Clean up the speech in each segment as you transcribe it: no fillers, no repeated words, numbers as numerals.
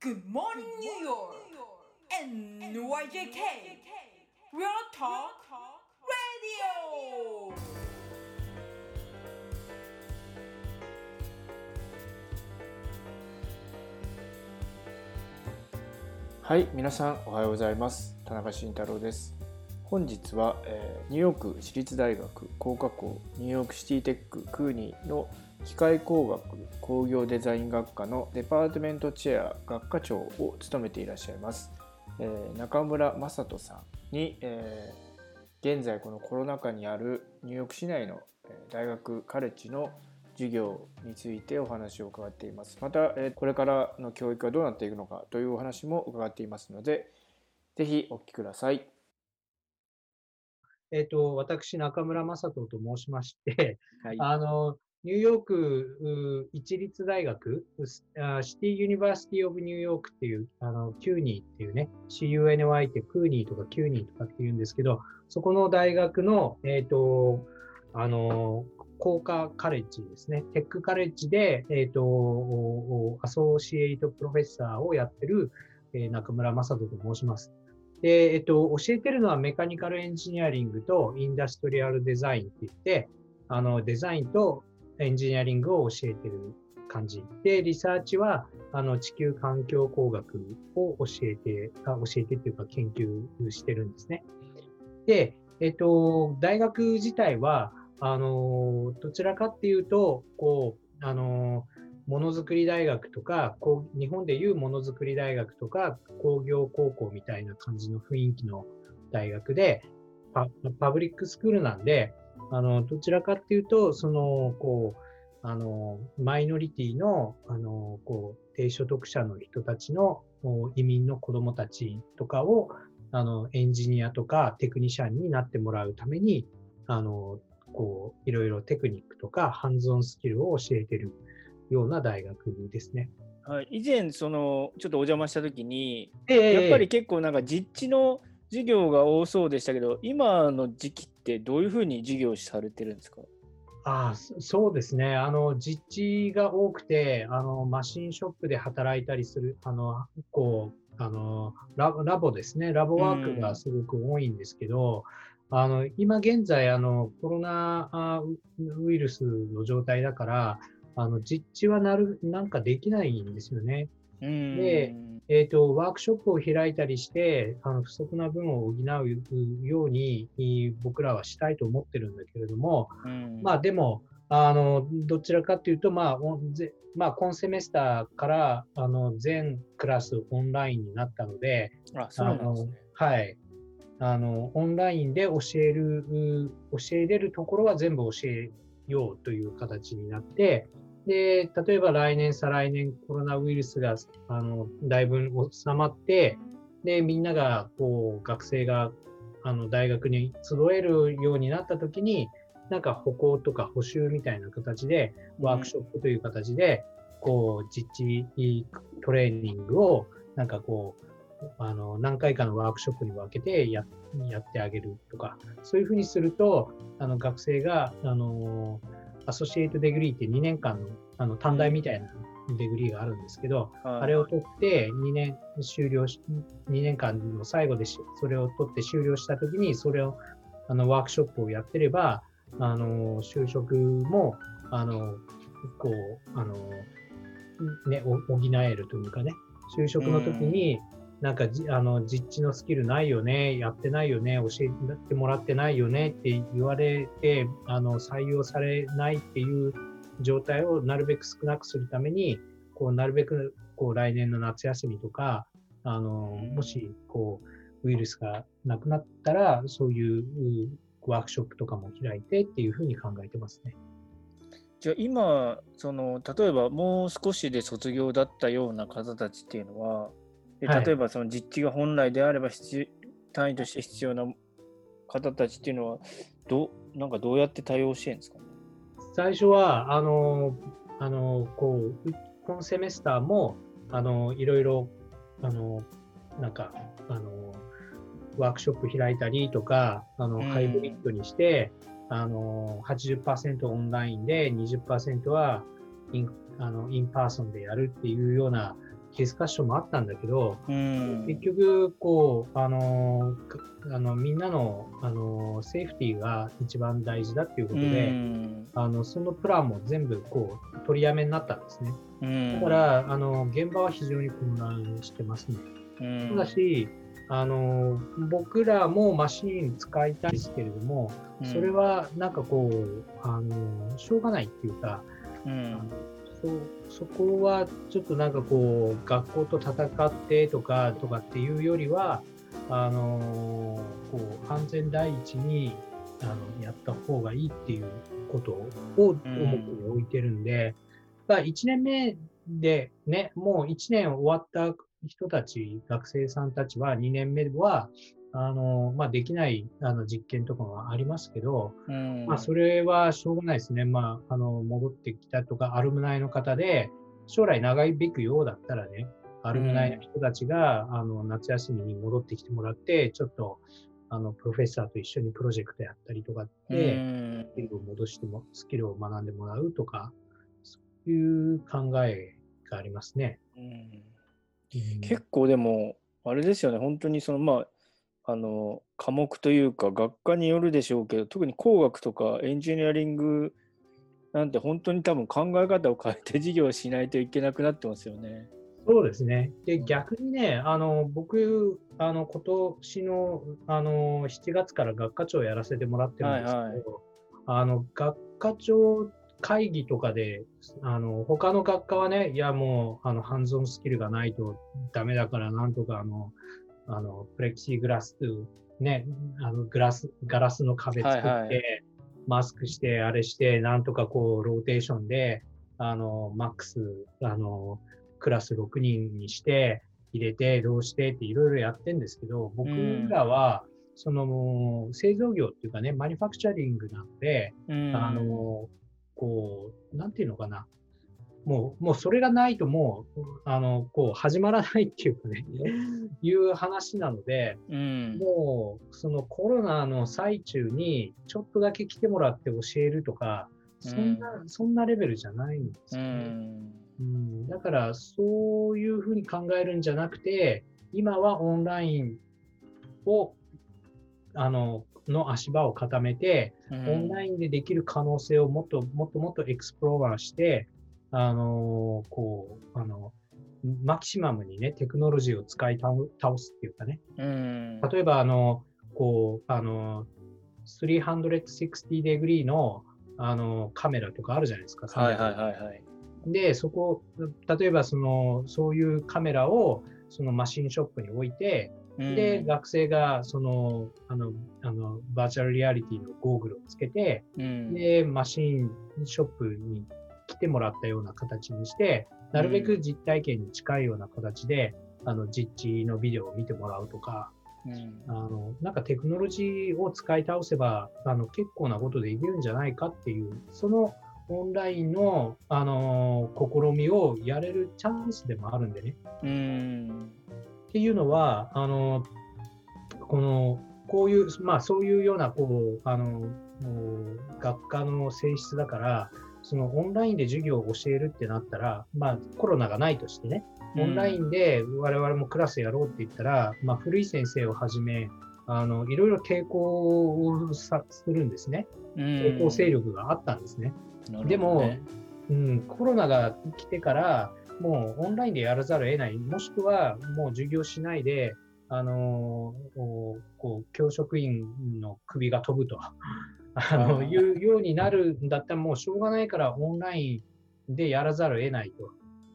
Good morning, New York! NYJK Real Talk Radio! はい、皆さんおはようございます。田中慎太郎です。本日は、ニューヨーク私立大学工科校ニューヨークシティテック CUNY の機械工学工業デザイン学科のデパートメントチェア学科長を務めていらっしゃいます、中村雅人さんに、現在このコロナ禍にあるニューヨーク市内の大学カレッジの授業についてお話を伺っています。また、これからの教育がどうなっていくのかというお話も伺っていますので、ぜひお聞きください。私、中村雅人と申しまして、はい、ニューヨーク一律大学、シティユニバーシティオブニューヨークっていう、CUNYっていうね、CUNY ってCUNYとかCUNYとかっていうんですけど、そこの大学の、工科カレッジですね、テックカレッジで、アソシエイトプロフェッサーをやってる、中村雅人と申します。で、教えてるのはメカニカルエンジニアリングとインダストリアルデザインって言って、デザインとエンジニアリングを教えてる感じ。で、リサーチは、地球環境工学を教えてっていうか研究してるんですね。で、大学自体は、どちらかっていうと、こう、ものづくり大学とか、日本でいうものづくり大学とか、工業高校みたいな感じの雰囲気の大学で、パブリックスクールなんで、どちらかっていうと、マイノリティの、低所得者の人たちの移民の子供たちとかを、エンジニアとかテクニシャンになってもらうために、いろいろテクニックとか、ハンズオンスキルを教えてるような大学ですね。以前ちょっとお邪魔した時に、やっぱり結構なんか実地の授業が多そうでしたけど、今の時期ってどういうふうに授業されてるんですか？そうですね、実地が多くて、マシンショップで働いたりする、ラボですね、ラボワークがすごく多いんですけど、今現在コロナウイルスの状態だから、実地はなんかできないんですよね。で、ワークショップを開いたりして、不足な分を補うように僕らはしたいと思ってるんだけれども、まあでも、どちらかというと、今セメスターから、全クラスオンラインになったので、はい。オンラインで教えれるところは全部教えようという形になって、で、例えば来年再来年コロナウイルスがだいぶ収まって、で、みんなが学生が大学に集えるようになった時に、なんか補講とか補習みたいな形でワークショップという形で実地トレーニングをなんか何回かのワークショップに分けてやってあげるとか、そういうふうにすると、学生が、アソシエイトデグリーって2年間の、短大みたいなデグリーがあるんですけど、あれを取って2年間の最後でそれを取って終了したときに、それを、ワークショップをやってれば、就職も、補えるというかね、就職の時に、なんか実地のスキルないよね、やってないよね、教えてもらってないよねって言われて、採用されないっていう状態をなるべく少なくするために、なるべく来年の夏休みとか、もしウイルスがなくなったら、そういうワークショップとかも開いてっていうふうに考えてますね。じゃあ今、例えばもう少しで卒業だったような方たちっていうのは、例えば実地が本来であれば単位として必要な方たちっていうのはなんかどうやって対応してるんですかね。最初は今セメスターもいろいろなんかワークショップ開いたりとかハイブリッドにして80% オンラインで 20% はインパーソンでやるっていうようなディスカッションもあったんだけど、うん、結局こうみんなの、セーフティーが一番大事だっていうことで、うん、そのプランも全部こう取りやめになったんですね、うん、だから現場は非常に混乱してますね、うん、ただし僕らもマシーン使いたいですけれども、それはなんかこうしょうがないっていうか、うん、そこはちょっとなんかこう学校と戦ってとかっていうよりはこう安全第一にやった方がいいっていうことを重くに置いてるんで、うん、1年目でね、もう1年終わった人たち、学生さんたちは2年目はできない実験とかもありますけど、うんそれはしょうがないですね。戻ってきたとかアルムナイの方で将来長いべきようだったらね、アルムナイの人たちが、夏休みに戻ってきてもらってちょっとプロフェッサーと一緒にプロジェクトやったりとかって、スキルを戻してもスキルを学んでもらうとか、そういう考えがありますね。結構でもあれですよね、本当に科目というか学科によるでしょうけど、特に工学とかエンジニアリングなんて本当に多分考え方を変えて授業をしないといけなくなってますよね。そうですね。で、逆にね、僕今年の、7月から学科長をやらせてもらってるんですけど、はいはい、学科長会議とかで他の学科はね、いやもうハンズオンスキルがないとダメだから、なんとかプレキシグラスね、ガラスの壁作って、はいはい、マスクしてあれしてなんとかこうローテーションでマックスクラス6人にして入れてどうしてっていろいろやってんですけど、僕らはその製造業っていうかね、マニファクチャリングなので、こうなんていうのかな、もうそれがないともうこう始まらないっていうかねいう話なので、うん、もうそのコロナの最中にちょっとだけ来てもらって教えるとか、そんなレベルじゃないんですよね、うん、だからそういうふうに考えるんじゃなくて、今はオンラインをの足場を固めて、オンラインでできる可能性をもっともっともっとエクスプローラーして、マキシマムにね、テクノロジーを使い倒すっていうかね、例えば360デグリーのカメラとかあるじゃないですか。はいはいはいはい。で、そこ例えばそういうカメラをそのマシンショップに置いて、で、学生がバーチャルリアリティのゴーグルをつけて、で、マシンショップに来てもらったような形にして、なるべく実体験に近いような形で、実地のビデオを見てもらうとか、なんかテクノロジーを使い倒せば、結構なことできるんじゃないかっていう、そのオンラインの、試みをやれるチャンスでもあるんでね。っていうのは、こういう、そういうような、学科の性質だから、そのオンラインで授業を教えるってなったら、コロナがないとしてね、オンラインで我々もクラスやろうって言ったら、古い先生をはじめ、いろいろ抵抗をするんですね。抵抗勢力があったんですね。なるほどね。でも、コロナが来てから、もうオンラインでやらざるを得ない、もしくはもう授業しないで、こう教職員の首が飛ぶというようになるんだったら、もうしょうがないからオンラインでやらざるを得ないと。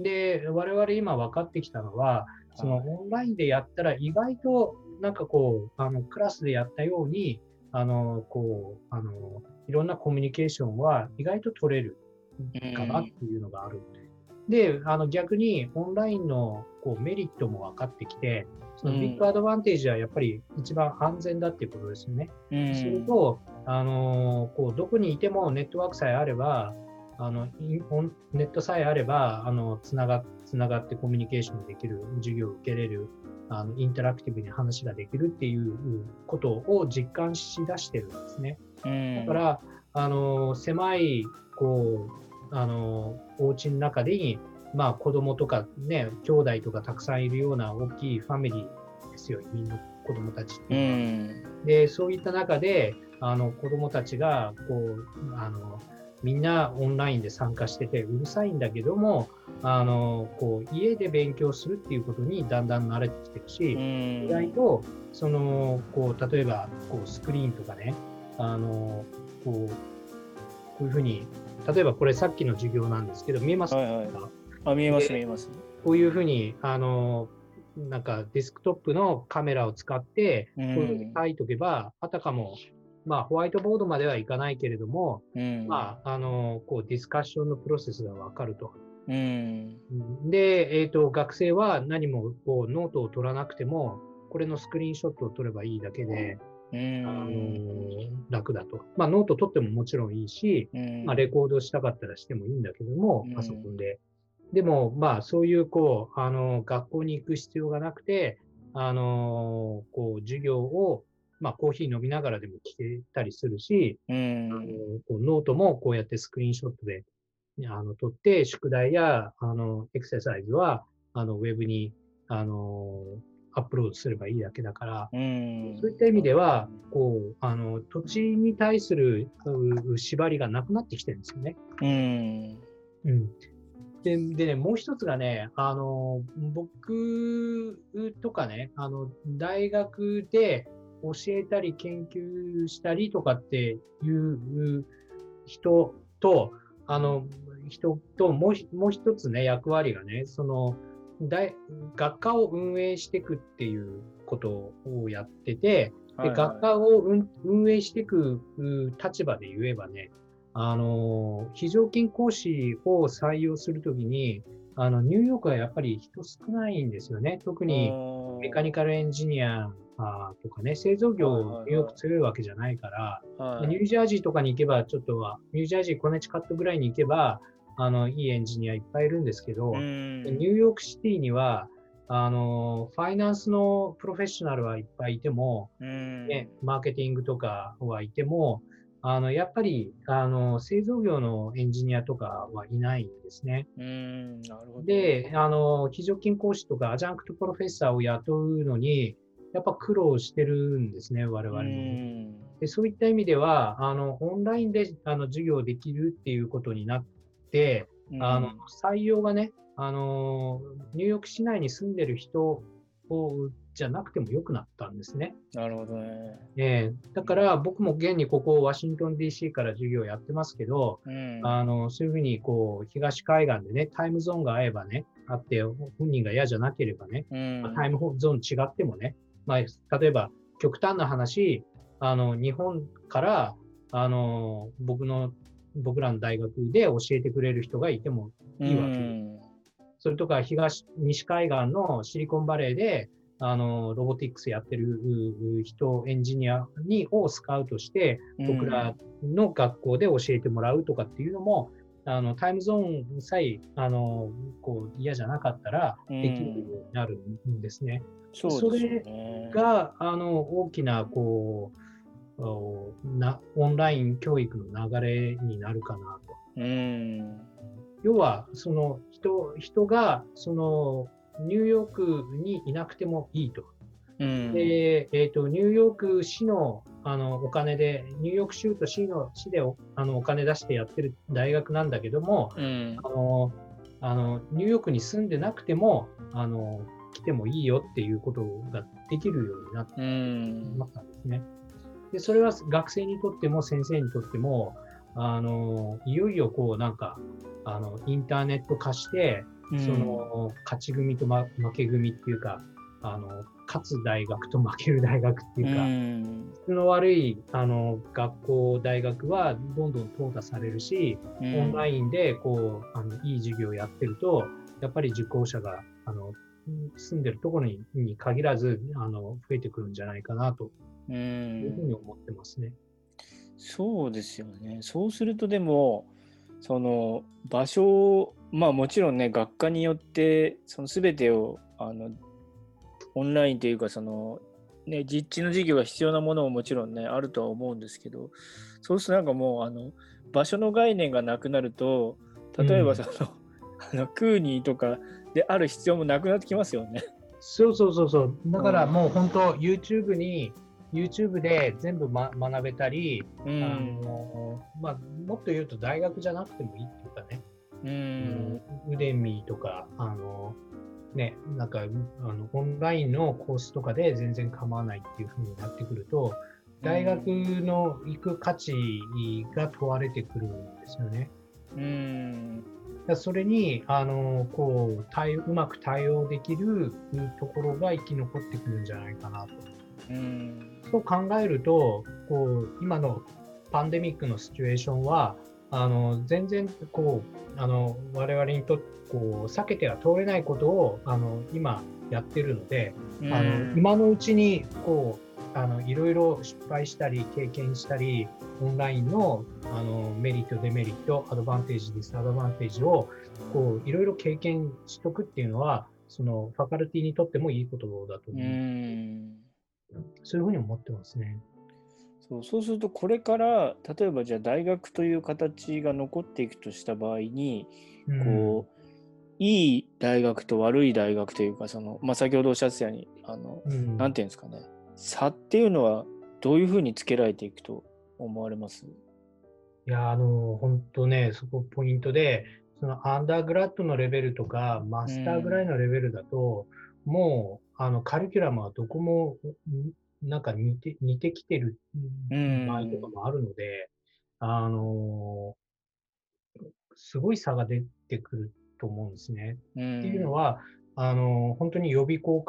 で、我々今分かってきたのは、そのオンラインでやったら意外となんかこうクラスでやったようにいろんなコミュニケーションは意外と取れるかなっていうのがあるので。で、逆にオンラインのこうメリットも分かってきて、そのビッグアドバンテージはやっぱり一番安全だっていうことですよね。それと、どこにいてもネットワークさえあれば、ネットさえあれば、つながってコミュニケーションできる、授業を受けれる、インタラクティブに話ができるっていうことを実感しだしてるんですね。だから、狭い、お家の中でまあ、子供とかね、兄弟とかたくさんいるような大きいファミリーですよ、移民の子供たちっていうのは。で、そういった中で子供たちがこうみんなオンラインで参加しててうるさいんだけども、こう家で勉強するっていうことにだんだん慣れてきてるし、意外とそのこう例えばこうスクリーンとかね、こういうふうに、例えばこれさっきの授業なんですけど、見えますか？はいはい、あ、見えます見えます。こういうふうになんかデスクトップのカメラを使ってこういうふうに書いとけば、あたかもまあ、ホワイトボードまではいかないけれども、まあ、こうディスカッションのプロセスが分かると。で、学生は何もこうノートを取らなくても、これのスクリーンショットを取ればいいだけで、楽だと。まあ、ノート取ってももちろんいいし、まあ、レコードしたかったらしてもいいんだけども、パソコンで。でも、まあ、そういうこう学校に行く必要がなくて、こう授業をまあ、コーヒー飲みながらでも聞けたりするし、ノートもこうやってスクリーンショットで撮って、宿題やエクササイズはウェブにアップロードすればいいだけだから、そういった意味ではこう土地に対する縛りがなくなってきてるんですよね。でね、もう一つがね、僕とかね、大学で教えたり研究したりとかっていう人と、もう一つね、役割がね、その学科を運営していくっていうことをやってて、はいはい、で学科を運営していく立場で言えばね、非常勤講師を採用するときに、ニューヨークはやっぱり人少ないんですよね。特にメカニカルエンジニアとかね、製造業、ニューヨーク強いわけじゃないから、はいはい、ニュージャージーとかに行けば、ちょっとは、ニュージャージー、コネチカットぐらいに行けば、いいエンジニアいっぱいいるんですけど、ニューヨークシティには、ファイナンスのプロフェッショナルはいっぱいいても、ね、マーケティングとかはいても、やっぱり、製造業のエンジニアとかはいないんですね。なるほど。で、非常勤講師とかアジャンクトプロフェッサーを雇うのに、やっぱ苦労してるんですね、我々も。で、そういった意味では、オンラインで授業できるっていうことになって、採用がね、ニューヨーク市内に住んでる人じゃなくても良くなったんですね。なるほどね。だから僕も現にここワシントン DC から授業やってますけど、そういうふうにこう東海岸でね、タイムゾーンが合えばね、あって本人が嫌じゃなければね、タイムゾーン違ってもね、まあ、例えば極端な話、日本から僕らの大学で教えてくれる人がいてもいいわけです。それとか西海岸のシリコンバレーでロボティックスやってる人、エンジニアをスカウトして僕らの学校で教えてもらうとかっていうのも、タイムゾーンさえこう嫌じゃなかったらできるようになるんですね。そうですね。それが大きなこうオンライン教育の流れになるかなと。要はその人がそのニューヨークにいなくてもいいと。で、ニューヨーク市のお金で、ニューヨーク州と市でお金出してやってる大学なんだけども、ニューヨークに住んでなくても来てもいいよっていうことができるようになってましたんですね。で、それは学生にとっても先生にとっても、いよいよこうなんかインターネット化して、その勝ち組と負け組っていうか、勝つ大学と負ける大学っていうか、質の悪い学校大学はどんどん淘汰されるし、オンラインでこういい授業をやってるとやっぱり受講者が住んでるところに限らず増えてくるんじゃないかなというふうに思ってますね。そうですよね。そうするとでもその場所を、まあ、もちろんね学科によってその全てをオンラインというかその、ね、実地の授業が必要なものももちろんねあるとは思うんですけど、そうするとなんかもう場所の概念がなくなると、例えばその、CUNYとかである必要もなくなってきますよね。そうそうそうそう、だからもう本当 YouTube で全部、学べたり、もっと言うと大学じゃなくてもいいっていうかね、Udemy とかオンラインのコースとかで全然構わないっていう風になってくると、大学の行く価値が問われてくるんですよね。だそれにうまく対応できるところが生き残ってくるんじゃないかなと。そう考えると今のパンデミックのシチュエーションは全然我々にとって避けては通れないことを今やってるので、今のうちにいろいろ失敗したり経験したり、オンラインの、メリットデメリット、アドバンテージディスアドバンテージをいろいろ経験しとくっていうのは、そのファカルティにとってもいいことだと思う。そういうふうに思ってますね。そうするとこれから例えばじゃあ大学という形が残っていくとした場合に、いい大学と悪い大学というか、先ほどおっしゃってたようになんていうんですかね、差っていうのはどういうふうにつけられていくと思われます？いや本当ね、そこポイントで、そのアンダーグラッドのレベルとかマスターぐらいのレベルだと、もうカリキュラムはどこもなんか似てきてる場合とかもあるので、すごい差が出てくると思うんですね。っていうのは本当に予備校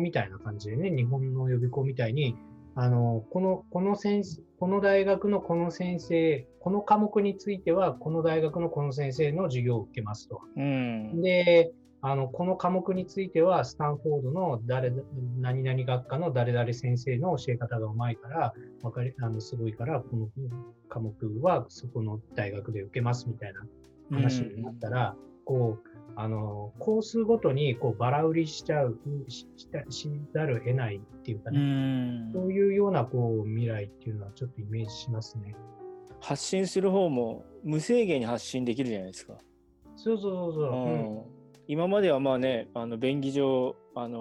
みたいな感じでね、日本の予備校みたいにこの大学のこの先生、この科目についてはこの大学のこの先生の授業を受けますと、でこの科目についてはスタンフォードの何々学科の誰々先生の教え方がうまいからすごいから、この科目はそこの大学で受けますみたいな話になったら、コースごとにバラ売りしざるを得ないっていうかね、そういうような未来っていうのはちょっとイメージしますね。発信する方も無制限に発信できるじゃないですか。そうそうそうそう、今までは便宜上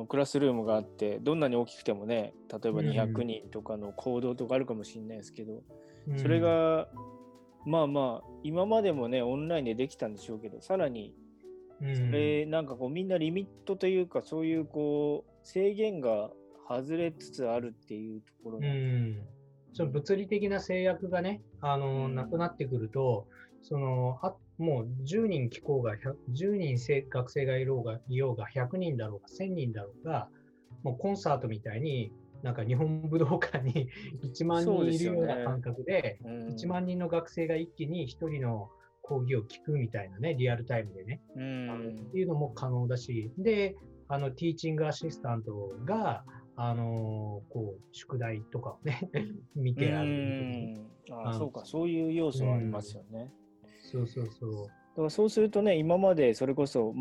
クラスルームがあって、どんなに大きくてもね、例えば200人とかの行動とかあるかもしれないですけど、それが今までもねオンラインでできたんでしょうけど、さらにそれみんなリミットというか、そういう制限が外れつつあるっていうところで、その物理的な制約がねなくなってくると、もう10人聞こうが10人学生がいようが100人だろうが1000人だろうが、もうコンサートみたいに日本武道館に1万人いるような感覚で、1万人の学生が一気に1人の講義を聞くみたいなね、リアルタイムでね、っていうのも可能だし、でティーチングアシスタントが宿題とかをね見てあるみたいな。そうか、そういう要素はありますよね。そうそうそう。だからそうするとね、今までそれこそ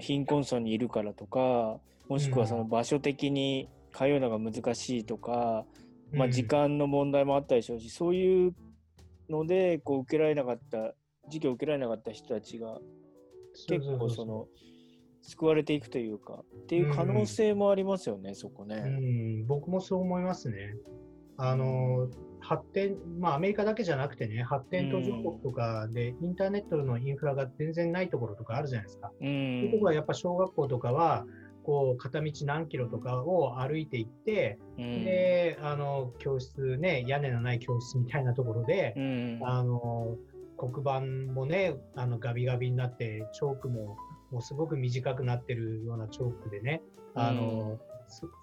貧困層にいるからとか、もしくはその場所的に通うのが難しいとか、時間の問題もあったでしょうし、そういうので授業を受けられなかった人たちが結構救われていくというかっていう可能性もありますよね、そこね。僕もそう思いますね。アメリカだけじゃなくてね、発展途上国とかでインターネットのインフラが全然ないところとかあるじゃないですか。そういうところはやっぱ小学校とかは片道何キロとかを歩いていって、で教室ね、屋根のない教室みたいなところで、黒板もねガビガビになって、チョークもうすごく短くなってるようなチョークでね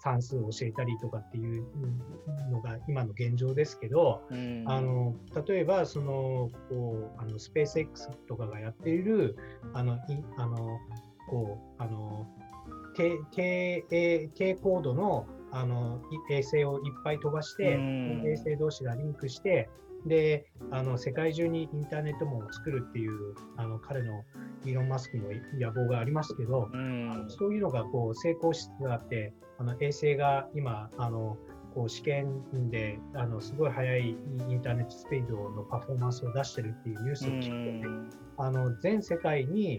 算数を教えたりとかっていうのが今の現状ですけど、例えばスペース X とかがやっている低高度の衛星をいっぱい飛ばして、衛星同士がリンクして、で世界中にインターネット網を作るっていう彼のイーロン・マスクの野望がありますけど、そういうのが成功しつつあって、衛星が今こう試験ですごい速いインターネットスピードのパフォーマンスを出してるっていうニュースを聞くとね、全世界に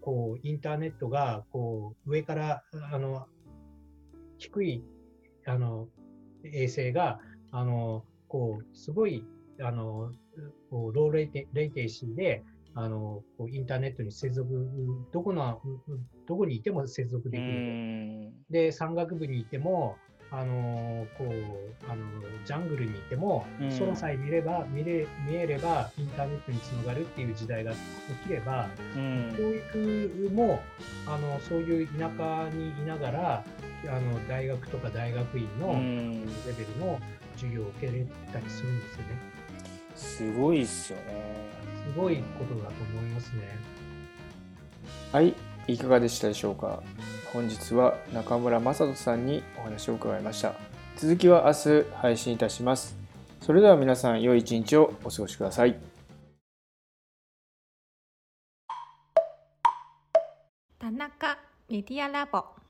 こうインターネットがこう上から低い衛星がこうすごいこうローレイテンシーでこうインターネットに接続、どこにいても接続できる。で、山岳部にいても、ジャングルにいても、空さえ見えればインターネットにつながるっていう時代が起きれば、教育もそういう田舎にいながら大学とか大学院のレベルの授業を受けれたりするんですよね。すごいっすよね。すごいことだと思いますね。はい、いかがでしたでしょうか。本日は中村雅人さんにお話を伺いました。続きは明日配信いたします。それでは皆さん、良い一日をお過ごしください。田中メディアラボ。